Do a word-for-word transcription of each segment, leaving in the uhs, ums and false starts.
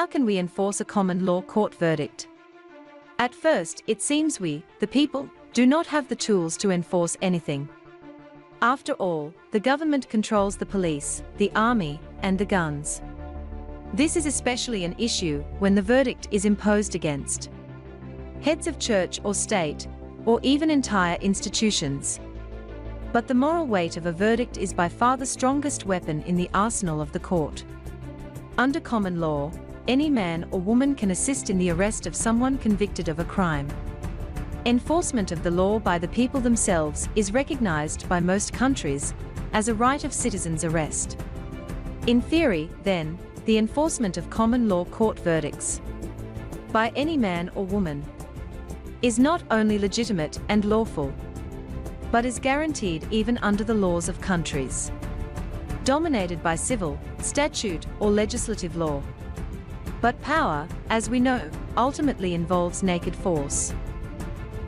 How can we enforce a common law court verdict? At first, it seems we, the people, do not have the tools to enforce anything. After all, the government controls the police, the army, and the guns. This is especially an issue when the verdict is imposed against heads of church or state, or even entire institutions. But the moral weight of a verdict is by far the strongest weapon in the arsenal of the court. Under common law, any man or woman can assist in the arrest of someone convicted of a crime. Enforcement of the law by the people themselves is recognized by most countries as a right of citizens' arrest. In theory, then, the enforcement of common law court verdicts by any man or woman is not only legitimate and lawful, but is guaranteed even under the laws of countries dominated by civil, statute, or legislative law. But power, as we know, ultimately involves naked force.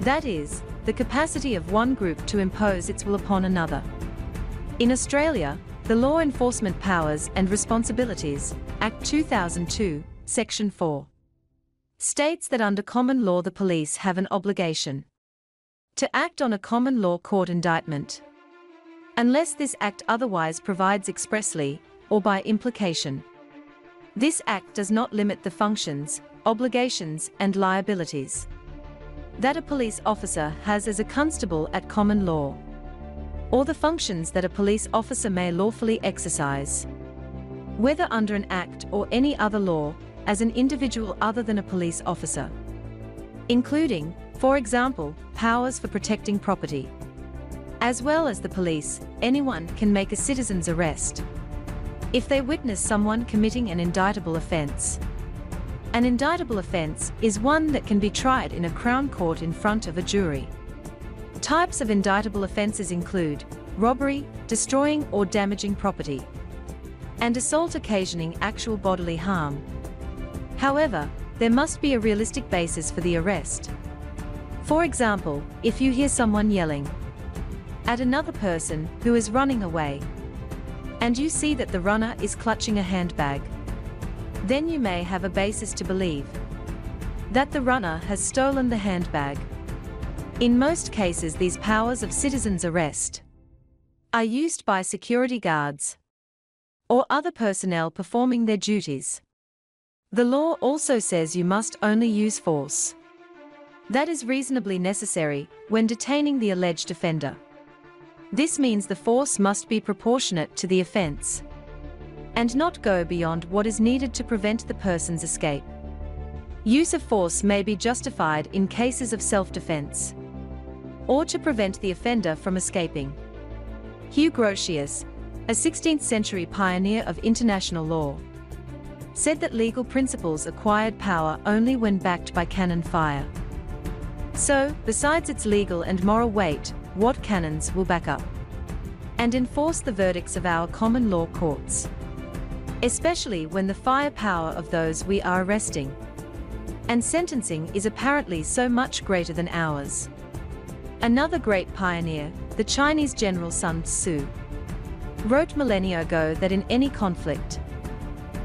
That is, the capacity of one group to impose its will upon another. In Australia, the Law Enforcement Powers and Responsibilities, Act two thousand two, Section four, states that under common law the police have an obligation to act on a common law court indictment, unless this act otherwise provides expressly, or by implication. This Act does not limit the functions, obligations, and liabilities that a police officer has as a constable at common law, or the functions that a police officer may lawfully exercise, whether under an Act or any other law, as an individual other than a police officer, including, for example, powers for protecting property. As well as the police, anyone can make a citizen's arrest if they witness someone committing an indictable offence. An indictable offence is one that can be tried in a Crown Court in front of a jury. Types of indictable offences include robbery, destroying or damaging property, and assault occasioning actual bodily harm. However, there must be a realistic basis for the arrest. For example, if you hear someone yelling at another person who is running away, and you see that the runner is clutching a handbag, then you may have a basis to believe that the runner has stolen the handbag. In most cases, these powers of citizen's arrest are used by security guards or other personnel performing their duties. The law also says you must only use force that is reasonably necessary when detaining the alleged offender. This means the force must be proportionate to the offence and not go beyond what is needed to prevent the person's escape. Use of force may be justified in cases of self-defence or to prevent the offender from escaping. Hugo Grotius, a sixteenth century pioneer of international law, said that legal principles acquired power only when backed by cannon fire. So, besides its legal and moral weight, what canons will back up and enforce the verdicts of our common law courts, especially when the firepower of those we are arresting and sentencing is apparently so much greater than ours? Another great pioneer, the Chinese general Sun Tzu, wrote millennia ago that in any conflict,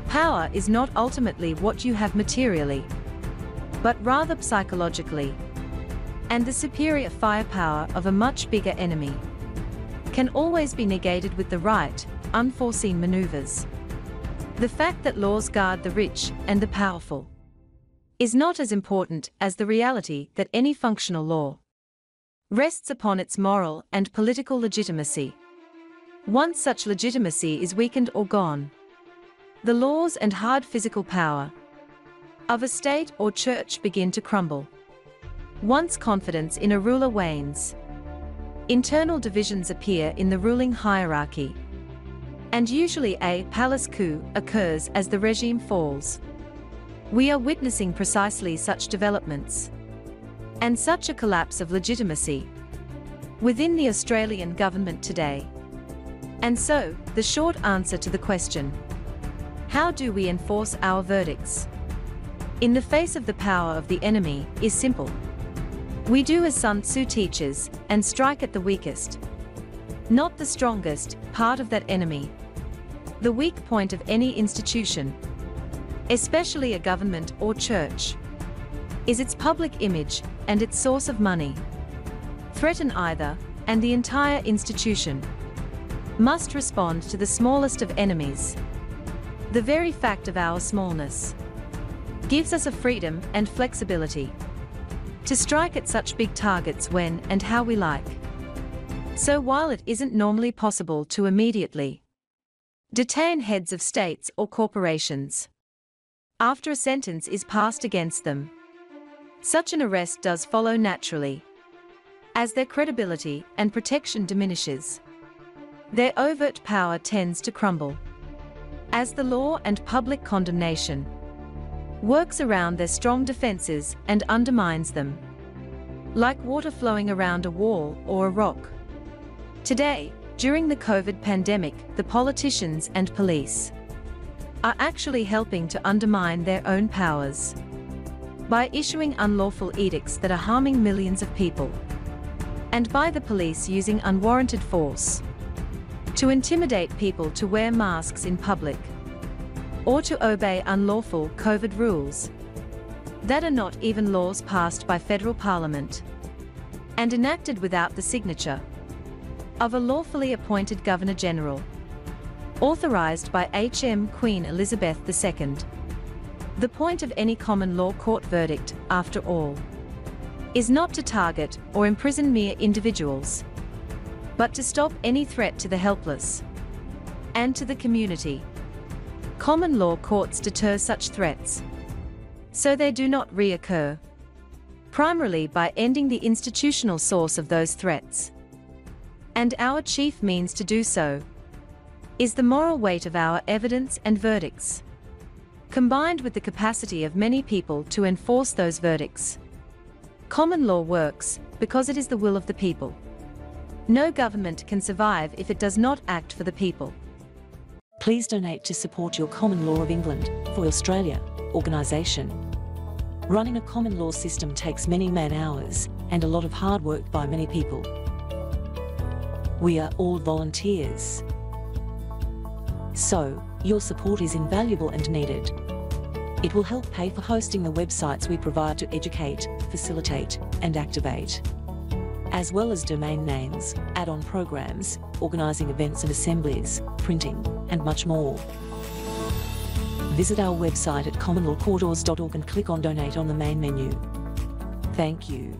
power is not ultimately what you have materially, but rather psychologically, and the superior firepower of a much bigger enemy can always be negated with the right, unforeseen maneuvers. The fact that laws guard the rich and the powerful is not as important as the reality that any functional law rests upon its moral and political legitimacy. Once such legitimacy is weakened or gone, the laws and hard physical power of a state or church begin to crumble. Once confidence in a ruler wanes, internal divisions appear in the ruling hierarchy, and usually a palace coup occurs as the regime falls. We are witnessing precisely such developments, and such a collapse of legitimacy within the Australian government today. And so, the short answer to the question, how do we enforce our verdicts in the face of the power of the enemy, is simple. We do as Sun Tzu teaches, and strike at the weakest, not the strongest, part of that enemy, the weak point of any institution. especially a government or church, is its public image and its source of money. Threaten either, and the entire institution must respond to the smallest of enemies. The very fact of our smallness gives us a freedom and flexibility to strike at such big targets when and how we like. So while it isn't normally possible to immediately detain heads of states or corporations after a sentence is passed against them, such an arrest does follow naturally, as their credibility and protection diminishes. Their overt power tends to crumble, as the law and public condemnation works around their strong defenses and undermines them, like water flowing around a wall or a rock. Today, during the COVID pandemic, the politicians and police are actually helping to undermine their own powers by issuing unlawful edicts that are harming millions of people, and by the police using unwarranted force to intimidate people to wear masks in public or to obey unlawful COVID rules that are not even laws passed by federal parliament and enacted without the signature of a lawfully appointed Governor General, authorized by H M Queen Elizabeth the Second. The point of any common law court verdict, after all, is not to target or imprison mere individuals, but to stop any threat to the helpless and to the community. Common law courts deter such threats so they do not reoccur, primarily by ending the institutional source of those threats. And our chief means to do so is the moral weight of our evidence and verdicts, combined with the capacity of many people to enforce those verdicts. Common law works because it is the will of the people. No government can survive if it does not act for the people. Please donate to support your Common Law of England for Australia organisation. Running a common law system takes many man-hours and a lot of hard work by many people. We are all volunteers, so your support is invaluable and needed. It will help pay for hosting the websites we provide to educate, facilitate, and activate, as well as domain names, add-on programs, organising events and assemblies, printing, and much more. Visit our website at common law courtaus dot org and click on Donate on the main menu. Thank you.